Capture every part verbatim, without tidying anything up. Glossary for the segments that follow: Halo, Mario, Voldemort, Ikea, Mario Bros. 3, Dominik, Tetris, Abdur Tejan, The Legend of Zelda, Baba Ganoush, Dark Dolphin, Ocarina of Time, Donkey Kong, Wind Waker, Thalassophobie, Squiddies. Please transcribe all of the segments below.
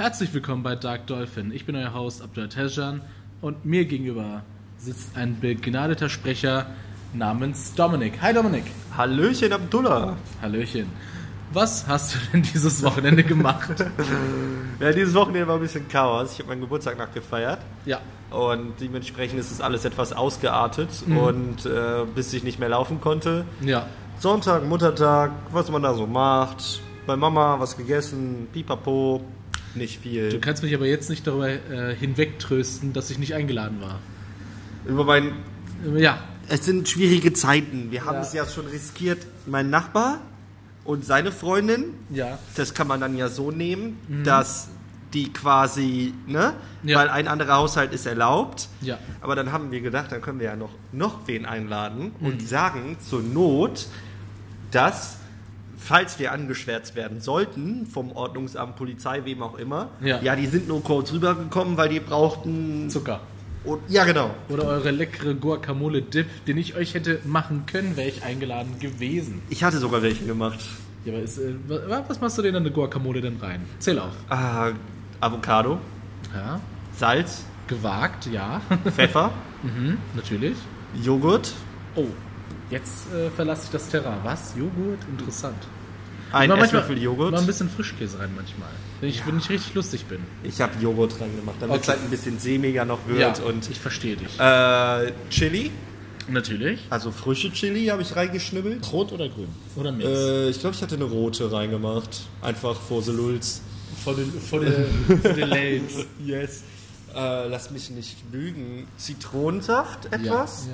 Herzlich willkommen bei Dark Dolphin. Ich bin euer Host Abdur Tejan und mir gegenüber sitzt ein begnadeter Sprecher namens Dominik. Hi Dominik. Hallöchen Abdullah. Hallöchen. Was hast du denn dieses Wochenende gemacht? Ja, dieses Wochenende war ein bisschen Chaos. Ich habe meinen Geburtstag nachgefeiert. Ja. Und dementsprechend ist es alles etwas ausgeartet mhm. und äh, bis ich nicht mehr laufen konnte. Ja. Sonntag, Muttertag, was man da so macht. Bei Mama was gegessen, pipapo, nicht viel. Du kannst mich aber jetzt nicht darüber äh, hinwegtrösten, dass ich nicht eingeladen war. Über mein... Ja. Es sind schwierige Zeiten. Wir haben ja. es ja schon riskiert. Mein Nachbar und seine Freundin, ja. das kann man dann ja so nehmen, mhm. dass die quasi, ne, ja. weil ein anderer Haushalt ist erlaubt, ja. aber dann haben wir gedacht, dann können wir ja noch, noch wen einladen mhm. und sagen zur Not, dass, falls wir angeschwärzt werden sollten, vom Ordnungsamt, Polizei, wem auch immer, ja, ja die sind nur kurz rübergekommen, weil die brauchten... Zucker. Und, ja, genau. Oder eure leckere Guacamole-Dip, den ich euch hätte machen können, wäre ich eingeladen gewesen. Ich hatte sogar welche gemacht. Ja, aber ist, äh, was machst du denn in eine Guacamole denn rein? Zähl auf. Ah, Avocado. Ja. Salz. Gewagt, ja. Pfeffer. Mhm, natürlich. Joghurt. Oh, jetzt äh, verlasse ich das Terrain. Was? Joghurt? Interessant. Ein Esslöffel Joghurt. Mal ein bisschen Frischkäse rein manchmal, wenn ich, ja. wenn ich richtig lustig bin. Ich habe Joghurt rein gemacht, damit okay. es halt ein bisschen sämiger noch wird. Ja, und ich verstehe dich. Äh, Chili. Natürlich. Also frische Chili habe ich reingeschnibbelt. Rot oder grün? Oder Mix? Äh, ich glaube, ich hatte eine rote reingemacht. Einfach vor the Lulz. Vor the Lulz. Yes. Äh, lass mich nicht lügen. Zitronensaft etwas.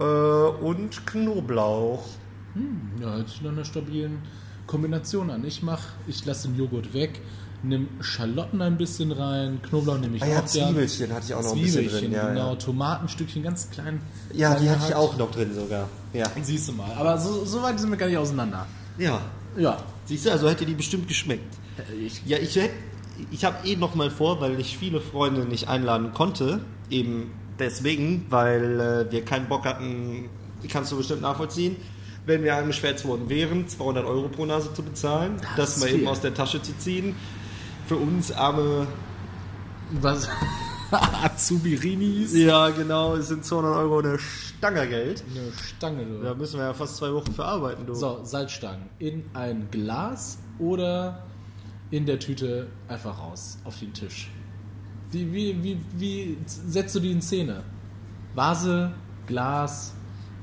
Ja. ja. Äh, und Knoblauch. Hm, ja, hört sich nach einer stabilen Kombination an. Ich mach, ich lasse den Joghurt weg, nimm Schalotten ein bisschen rein, Knoblauch nehme ich ah, auch ja, Zwiebelchen gern. hatte ich auch noch ein bisschen drin. Ja, genau, ja. Tomatenstückchen, ganz klein. Ja, die hatte ich auch noch drin sogar. Ja. Siehst du mal, aber so, so weit sind wir gar nicht auseinander. Ja. Ja. Siehst du, also hätte die bestimmt geschmeckt. Ich, ja, ich hätte, ich habe eh nochmal vor, weil ich viele Freunde nicht einladen konnte, eben deswegen, weil äh, wir keinen Bock hatten, kannst du bestimmt nachvollziehen, wenn wir angeschwärzt worden wären, zweihundert Euro pro Nase zu bezahlen, das, das mal viel. eben aus der Tasche zu ziehen. Für uns arme... Was? Azubirinis? Ja, genau, es sind zweihundert Euro eine Stange Geld. Eine Stange, du. Da müssen wir ja fast zwei Wochen für arbeiten, du. So, Salzstangen in ein Glas oder in der Tüte einfach raus, auf den Tisch. Wie, wie, wie, wie setzt du die in Szene? Vase, Glas...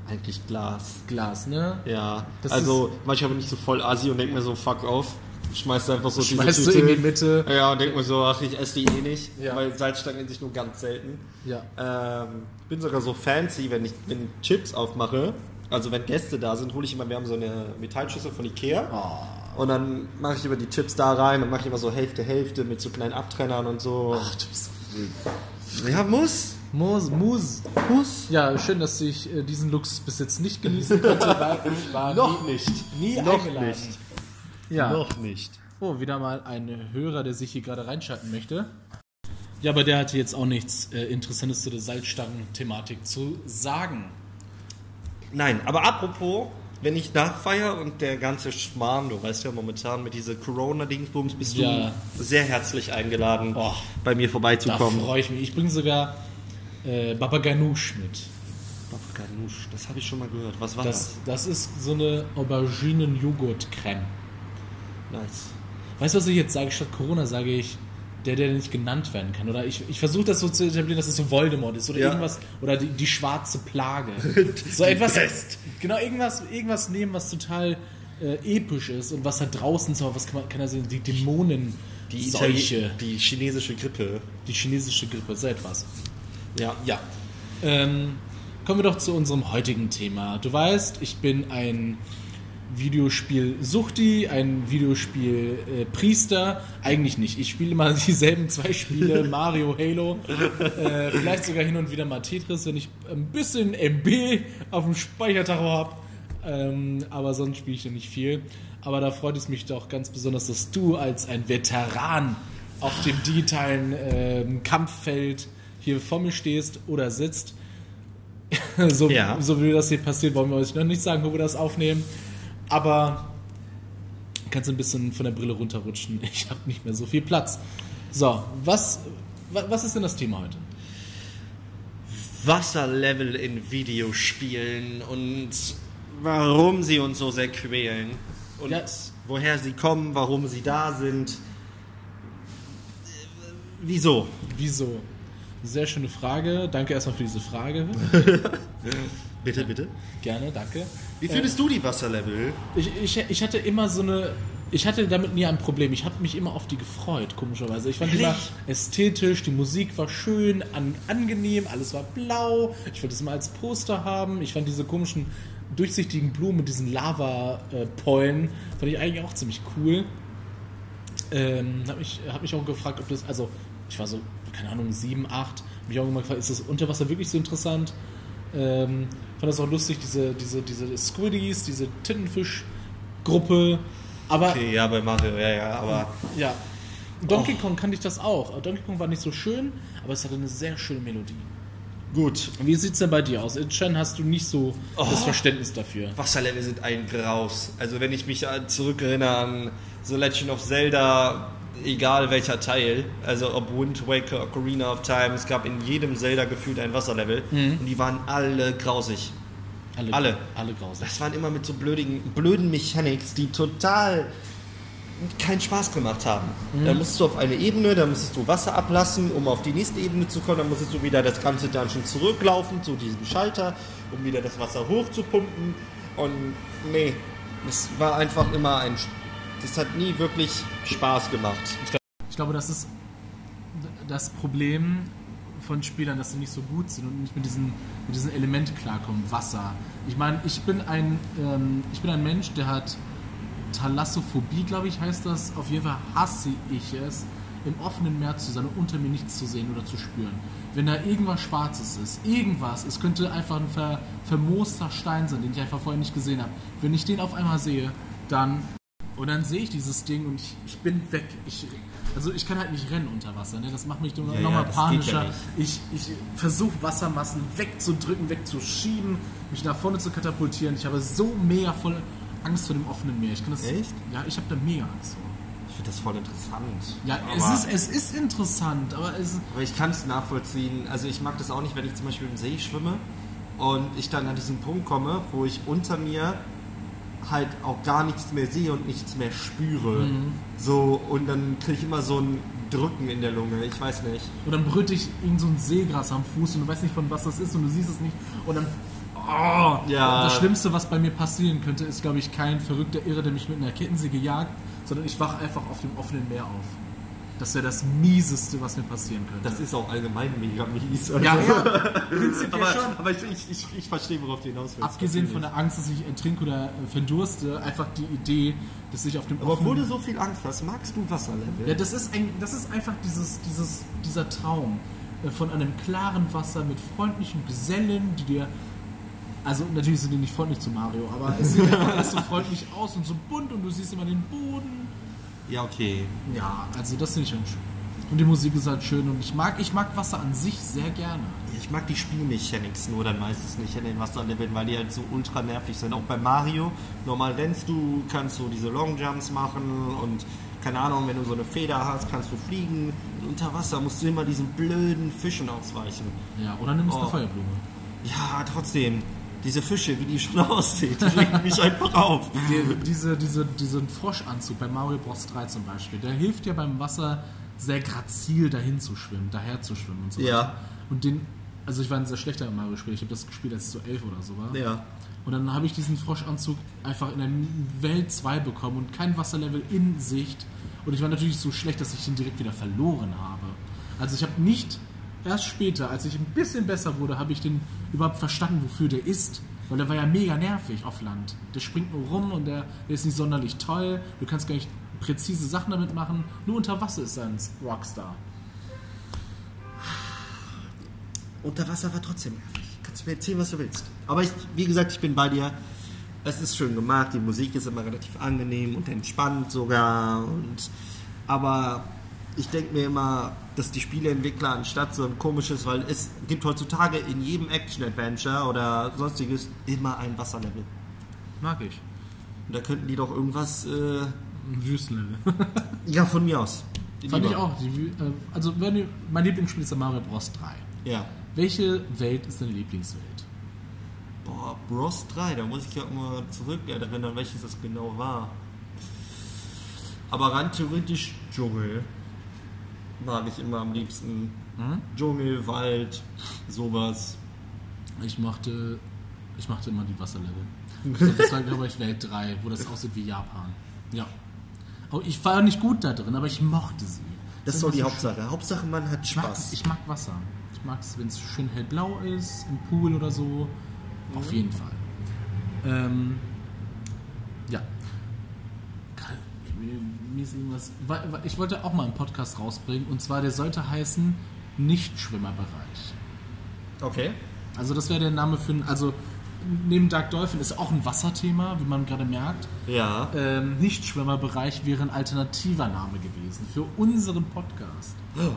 Eigentlich Glas. Glas, ne? Ja. Das also manchmal bin ich so voll assi und denk mir so, fuck off. Schmeißt einfach so diese Tüte. Schmeißt du in die Mitte. Ja, und denk mir so, ach, ich esse die eh nicht. Ja. Weil Salzstangen in sich nur ganz selten. Ja. Ähm, ich bin sogar so fancy, wenn ich wenn Chips aufmache. Also wenn Gäste da sind, hole ich immer, wir haben so eine Metallschüssel von Ikea. Oh. Und dann mache ich immer die Chips da rein und mache immer so Hälfte, Hälfte mit so kleinen Abtrennern und so. Ach, du bist so ja, muss. Muss, muss, muss. Ja, schön, dass ich äh, diesen Luxus bis jetzt nicht genießen konnte, weil ich war Noch nie, nicht. nie Noch eingeladen. Nicht. Ja. Noch nicht. Oh, wieder mal ein Hörer, der sich hier gerade reinschalten möchte. Ja, aber der hatte jetzt auch nichts äh, Interessantes zu der Salzstangen-Thematik zu sagen. Nein, aber apropos, wenn ich nachfeier und der ganze Schmarrn, du weißt ja momentan mit dieser Corona-Dingsbums bist ja. du sehr herzlich eingeladen, oh, bei mir vorbeizukommen. Da freue ich mich. Ich bringe sogar... Äh, Baba Ganoush mit. Baba Ganoush, das habe ich schon mal gehört. Was war das? Das, das ist so eine Auberginen-Joghurt-Creme. Nice. Weißt du, was ich jetzt sage? Statt Corona sage ich, der, der nicht genannt werden kann. Oder ich, ich versuche das so zu etablieren, dass es so Voldemort ist. Oder ja. irgendwas. Oder die, die schwarze Plage. So etwas. Best. Genau, irgendwas, irgendwas nehmen, was total äh, episch ist. Und was da draußen so, was kann man, kann da sehen? Die Dämonen. Die Seuche. Die chinesische Grippe. Die chinesische Grippe, so etwas. Ja, ja. Ähm, kommen wir doch zu unserem heutigen Thema. Du weißt, ich bin ein Videospiel-Suchti, ein Videospiel-Priester. Eigentlich nicht. Ich spiele immer dieselben zwei Spiele, Mario, Halo, äh, vielleicht sogar hin und wieder mal Tetris, wenn ich ein bisschen M B auf dem Speichertacho habe. Ähm, aber sonst spiele ich ja nicht viel. Aber da freut es mich doch ganz besonders, dass du als ein Veteran auf dem digitalen äh, Kampffeld hier vor mir stehst oder sitzt, so, ja. so wie das hier passiert, wollen wir euch noch nicht sagen, wo wir das aufnehmen, aber kannst du ein bisschen von der Brille runterrutschen. Ich habe nicht mehr so viel Platz. So, was, was ist denn das Thema heute? Wasserlevel in Videospielen und warum sie uns so sehr quälen. Und ja. woher sie kommen, warum sie da sind. Wieso? Wieso? Sehr schöne Frage. Danke erstmal für diese Frage. Bitte, ja. bitte. Gerne, danke. Wie findest äh, du die Wasserlevel? Ich, ich, ich hatte immer so eine... Ich hatte damit nie ein Problem. Ich habe mich immer auf die gefreut, komischerweise. Ich fand die immer ästhetisch, die Musik war schön, an, angenehm, alles war blau. Ich wollte es mal als Poster haben. Ich fand diese komischen, durchsichtigen Blumen mit diesen Lava-Pollen, fand ich eigentlich auch ziemlich cool. Ähm, hab mich, hab mich auch gefragt, ob das... Also, ich war so, keine Ahnung, sieben, acht. Hab mich auch immer gefragt, ist das Unterwasser wirklich so interessant? Ähm, fand das auch lustig, diese, diese, diese Squiddies, diese Tintenfisch-Gruppe. Aber, okay, ja, bei Mario, ja, ja, aber... Ja, Donkey oh. Kong kannte ich das auch. Donkey Kong war nicht so schön, aber es hatte eine sehr schöne Melodie. Gut. Wie sieht's denn bei dir aus? Anscheinend hast du nicht so oh. das Verständnis dafür. Wasserlevel sind ein Graus. Also wenn ich mich zurückerinnere an The Legend of Zelda, egal welcher Teil, also ob Wind Waker, Ocarina of Time, es gab in jedem Zelda gefühlt ein Wasserlevel mhm. und die waren alle grausig. Alle, alle. Alle grausig. Das waren immer mit so blödigen, blöden Mechanics, die total keinen Spaß gemacht haben. Mhm. Dann musstest du auf eine Ebene, dann musstest du Wasser ablassen, um auf die nächste Ebene zu kommen, dann musstest du wieder das ganze Dungeon zurücklaufen zu diesem Schalter, um wieder das Wasser hoch zu pumpen. Und nee, es war einfach immer ein... Das hat nie wirklich Spaß gemacht. Ich glaube, ich glaube das ist das Problem... von Spielern, dass sie nicht so gut sind und nicht mit diesem mit diesem Element klarkommen. Wasser. Ich meine, ich bin ein ähm, ich bin ein Mensch, der hat Thalassophobie, glaube ich, heißt das. Auf jeden Fall hasse ich es, im offenen Meer zu sein und unter mir nichts zu sehen oder zu spüren. Wenn da irgendwas Schwarzes ist, irgendwas, es könnte einfach ein ver, vermooster Stein sein, den ich einfach vorher nicht gesehen habe. Wenn ich den auf einmal sehe, dann und dann sehe ich dieses Ding und ich, ich bin weg. Ich, also ich kann halt nicht rennen unter Wasser, ne? Das macht mich nochmal ja, ja, panischer. Ja, ich ich versuche Wassermassen wegzudrücken, wegzuschieben, mich nach vorne zu katapultieren. Ich habe so mega voll Angst vor dem offenen Meer. Ich kann das, Echt? Ja, ich habe da mega Angst vor. Ich finde das voll interessant. Ja, es ist, es ist interessant, aber es... Aber ich kann es nachvollziehen. Also ich mag das auch nicht, wenn ich zum Beispiel im See schwimme und ich dann an diesen Punkt komme, wo ich unter mir... halt auch gar nichts mehr sehe und nichts mehr spüre. Mhm. So, und dann kriege ich immer so ein Drücken in der Lunge, ich weiß nicht. Und dann brüte ich irgend so ein Seegras am Fuß und du weißt nicht, von was das ist und du siehst es nicht. Und dann, oh, ja. Das Schlimmste, was bei mir passieren könnte, ist, glaube ich, kein verrückter Irre, der mich mit einer Kettensäge jagt, sondern ich wache einfach auf dem offenen Meer auf. Das wäre das Mieseste, was mir passieren könnte. Das ist auch allgemein mega mies. Also. Ja, ja. Prinzipiell aber, schon. Aber ich, ich, ich, ich verstehe, worauf du hinaus willst. Abgesehen von der Angst, dass ich ertrinke oder verdurste, einfach die Idee, dass ich auf dem... Aber obwohl du so viel Angst hast, magst du Wasserlevel? Ja, das ist, ein, das ist einfach dieses, dieses, dieser Traum von einem klaren Wasser mit freundlichen Gesellen, die dir... Also natürlich sind die nicht freundlich zu Mario, aber es sieht einfach alles so freundlich aus und so bunt und du siehst immer den Boden... Ja, okay. Ja, also das finde ich schon schön. Und die Musik ist halt schön und ich mag, ich mag Wasser an sich sehr gerne. Ich mag die Spielmechanics nur dann meistens nicht in den Wasserleveln, weil die halt so ultra nervig sind. Auch bei Mario, normal rennst du, kannst du diese Longjumps machen und keine Ahnung, wenn du so eine Feder hast, kannst du fliegen. Und unter Wasser musst du immer diesen blöden Fischen ausweichen. Ja, oder nimmst du oh. eine Feuerblume. Ja, trotzdem. Diese Fische, wie die schon aussehen, die regen mich einfach auf. Die, diese, diese, diesen Froschanzug bei Mario Bros. drei zum Beispiel, der hilft ja beim Wasser sehr grazil dahin zu schwimmen, daher zu schwimmen und so weiter. Ja. Und den, also ich war ein sehr schlechter Mario-Spieler, ich habe das gespielt, als ich so elf oder so war. Ja. Und dann habe ich diesen Froschanzug einfach in der Welt zwei bekommen und kein Wasserlevel in Sicht. Und ich war natürlich so schlecht, dass ich den direkt wieder verloren habe. Also ich habe nicht... Erst später, als ich ein bisschen besser wurde, habe ich den überhaupt verstanden, wofür der ist. Weil der war ja mega nervig auf Land. Der springt nur rum und der, der ist nicht sonderlich toll. Du kannst gar nicht präzise Sachen damit machen. Nur unter Wasser ist er ein Rockstar. Unter Wasser war trotzdem nervig. Kannst du mir erzählen, was du willst. Aber ich, wie gesagt, ich bin bei dir. Es ist schön gemacht. Die Musik ist immer relativ angenehm und entspannt sogar. Und, aber... Ich denke mir immer, dass die Spieleentwickler anstatt so ein komisches, weil es gibt heutzutage in jedem Action-Adventure oder sonstiges immer ein Wasserlevel. Mag ich. Und da könnten die doch irgendwas äh, ein Wüstenlevel. Ja, von mir aus. Fand Lieber. ich auch. Die, also mein Lieblingsspiel ist der Mario Bros. drei. Ja. Welche Welt ist deine Lieblingswelt? Boah, Bros. drei, da muss ich ja immer zurückerinnern, ja, welches das genau war. Aber rein theoretisch Dschungel mag ich immer am liebsten. Hm? Dschungel, Wald, sowas. Ich mochte, ich mochte immer die Wasserlevel. Also das war, glaube ich, Welt drei, wo das aussieht wie Japan. Ja. Aber ich war nicht gut da drin, aber ich mochte sie. Das ist doch die so Hauptsache. Schön. Hauptsache, man hat Spaß. Ich mag, ich mag Wasser. Ich mag es, wenn es schön hellblau ist, im Pool oder so. Mhm. Auf jeden Fall. Ähm, ja. Mir ist irgendwas. Ich wollte auch mal einen Podcast rausbringen, und zwar der sollte heißen Nichtschwimmerbereich. Okay. Also das wäre der Name für einen, also neben Dark Dolphin ist auch ein Wasserthema, wie man gerade merkt. Ja. Ähm, Nichtschwimmerbereich wäre ein alternativer Name gewesen für unseren Podcast. Oh.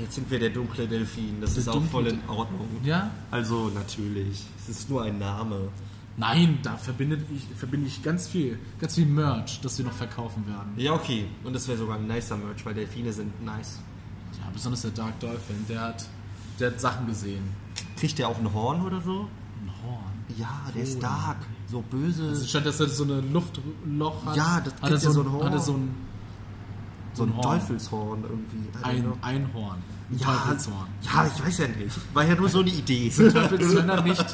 Jetzt sind wir der dunkle Delfin, das der ist auch voll in Ordnung. Ja? Also natürlich, es ist nur ein Name. Nein, da verbinde ich, verbinde ich ganz viel, ganz viel Merch, das wir noch verkaufen werden. Ja, okay. Und das wäre sogar ein nicer Merch, weil Delfine sind nice. Ja, besonders der Dark Dolphin, der hat, der hat Sachen gesehen. Kriegt der auch ein Horn oder so? Ein Horn? Ja, der oh. ist dark, so böse. Also statt dass er so ein Luftloch hat, ja, das hat er so, so ein Horn. Hat er so ein, so ein, so ein Teufelshorn irgendwie. Ein, ein Horn. Ein ja, Teufelshorn. Ja, ich weiß ja nicht. War ja nur so eine Idee. Sind Teufelshörner nicht.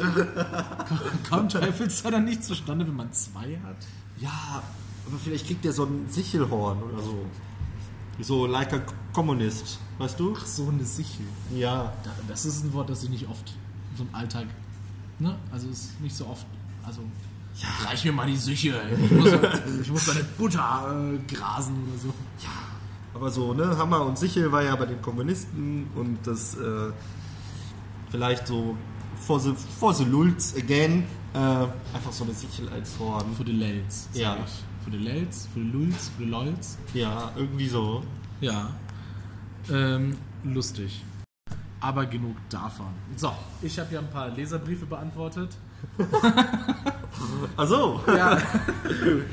Kommen Teufelshörner nicht zustande, wenn man zwei hat? Ja, aber vielleicht kriegt der so ein Sichelhorn oder so. So like a Kommunist, weißt du? Ach, so eine Sichel. Ja. Das ist ein Wort, das ich nicht oft so im Alltag, ne? Also ist nicht so oft, also... Ja. Reich mir mal die Sichel. Ich muss, ich muss meine Butter äh, grasen oder so. Ja. Aber so, ne, Hammer und Sichel war ja bei den Kommunisten und das äh, vielleicht so for the, for the lulz again äh, einfach so eine Sichel als Horn. Für die Lels. Ja. Ich. Für die Lels, für die Lulz, für die Lolz. Ja, irgendwie so. Ja. Ähm, lustig. Aber genug davon. So, ich habe ja ein paar Leserbriefe beantwortet. Ach so. Ja.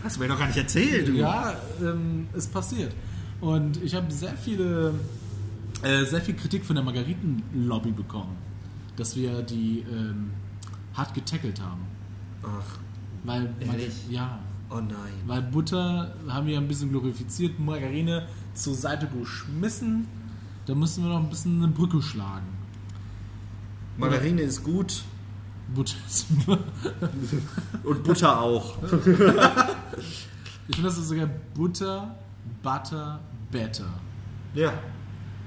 Hast du mir noch gar nicht erzählt. Du. Ja, ähm, ist passiert. Und ich habe sehr viele, äh, sehr viel Kritik von der Margariten-Lobby bekommen, dass wir die ähm, hart getackelt haben. Ach, weil, ehrlich? Man, ja. Oh nein. Weil Butter haben wir ein bisschen glorifiziert, Margarine zur Seite geschmissen. Da müssen wir noch ein bisschen eine Brücke schlagen. Margarine ja. ist gut. Butter ist und Butter auch. Ich finde, das ist sogar Butter, Butter, Better. Ja.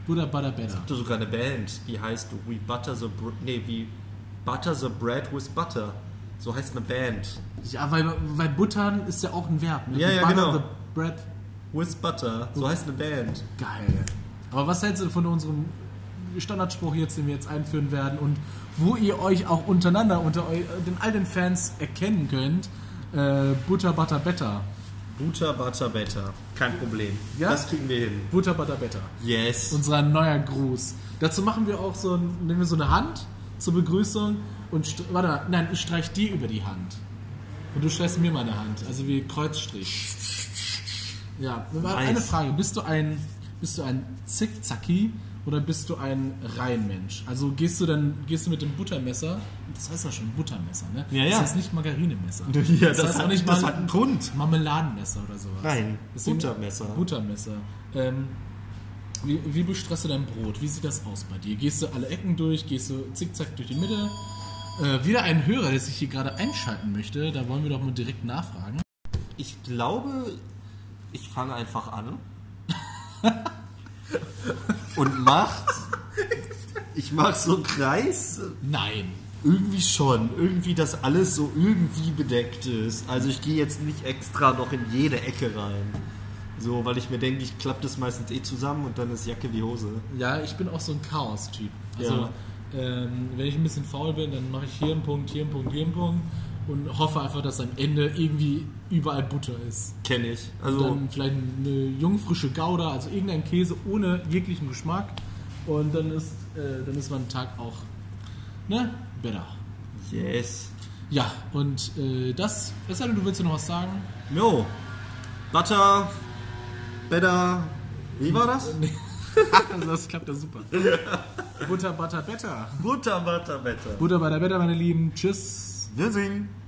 Butter, Butter, Better. Es gibt sogar eine Band, die heißt We Butter the Bread. Nee, wie Butter the Bread with Butter. So heißt eine Band. Ja, weil, weil Buttern ist ja auch ein Verb. Ne? Ja, we ja, butter genau. The bread with Butter. So heißt eine Band. Geil. Aber was hältst du von unserem Standardspruch jetzt, den wir jetzt einführen werden und wo ihr euch auch untereinander, unter eu, den all den Fans erkennen könnt, äh, Butter, Butter, Better. Butter, Butter, Better. Kein Problem. Ja? Das kriegen wir hin. Butter, Butter, Better. Yes. Unser neuer Gruß. Dazu machen wir auch so, ein, nehmen wir so eine Hand zur Begrüßung und, warte mal, nein, ich streich dir über die Hand. Und du streichst mir meine Hand. Also wie Kreuzstrich. Ja, nice. Eine Frage. Bist du ein, bist du ein Zickzacki? Oder bist du ein Reihenmensch? Also gehst du dann gehst du mit dem Buttermesser, das heißt ja schon Buttermesser, ne? Ja, ja. Das heißt nicht Margarinemesser. Ja, das, das heißt hat, auch nicht das hat einen Grund. Marmeladenmesser oder sowas. Nein, deswegen Buttermesser. Buttermesser. Ähm, wie, wie bestreust du dein Brot? Wie sieht das aus bei dir? Gehst du alle Ecken durch? Gehst du zickzack durch die Mitte? Äh, wieder ein Hörer, der sich hier gerade einschalten möchte. Da wollen wir doch mal direkt nachfragen. Ich glaube, ich fange einfach an. Und macht. Ich mach so einen Kreis. Nein. Irgendwie schon. Irgendwie, dass alles so irgendwie bedeckt ist. Also ich gehe jetzt nicht extra noch in jede Ecke rein. So, weil ich mir denke, ich klappe das meistens eh zusammen und dann ist Jacke wie Hose. Ja, ich bin auch so ein Chaos-Typ. Also, ja. ähm, wenn ich ein bisschen faul bin, dann mache ich hier einen Punkt, hier einen Punkt, hier einen Punkt. Und hoffe einfach, dass am Ende irgendwie überall Butter ist. Kenn ich. Also dann vielleicht eine jungfrische Gouda, also irgendein Käse ohne jeglichen Geschmack. Und dann ist, äh, dann ist mein Tag auch, ne, better. Yes. Ja, und äh, das, es sei denn, du willst ja noch was sagen? No. Butter, Better, wie war das? Das klappt ja super. Butter, Butter, Better. Butter, Butter, Better. Butter, Butter, Better, meine Lieben. Tschüss. Wir singen.